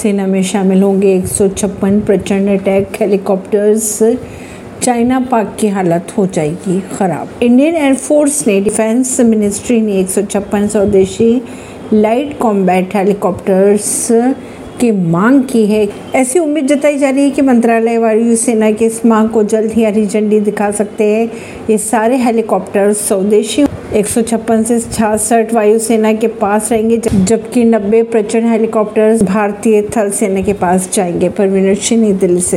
सेना में शामिल होंगे 156 प्रचंड अटैक हेलीकॉप्टर्स। चाइना पाक की हालत हो जाएगी खराब। इंडियन एयरफोर्स ने डिफेंस मिनिस्ट्री ने 156 स्वदेशी लाइट कॉम्बैट हेलीकॉप्टर्स की मांग की है। ऐसी उम्मीद जताई जा रही है कि मंत्रालय वायुसेना की इस मांग को जल्द ही हरी झंडी दिखा सकते हैं। ये सारे हेलीकॉप्टर स्वदेशी 156 से 66 वायुसेना के पास रहेंगे, जबकि 90 प्रचंड हेलीकॉप्टर्स भारतीय थल सेना के पास जाएंगे। परवीन सिंह, नई दिल्ली से।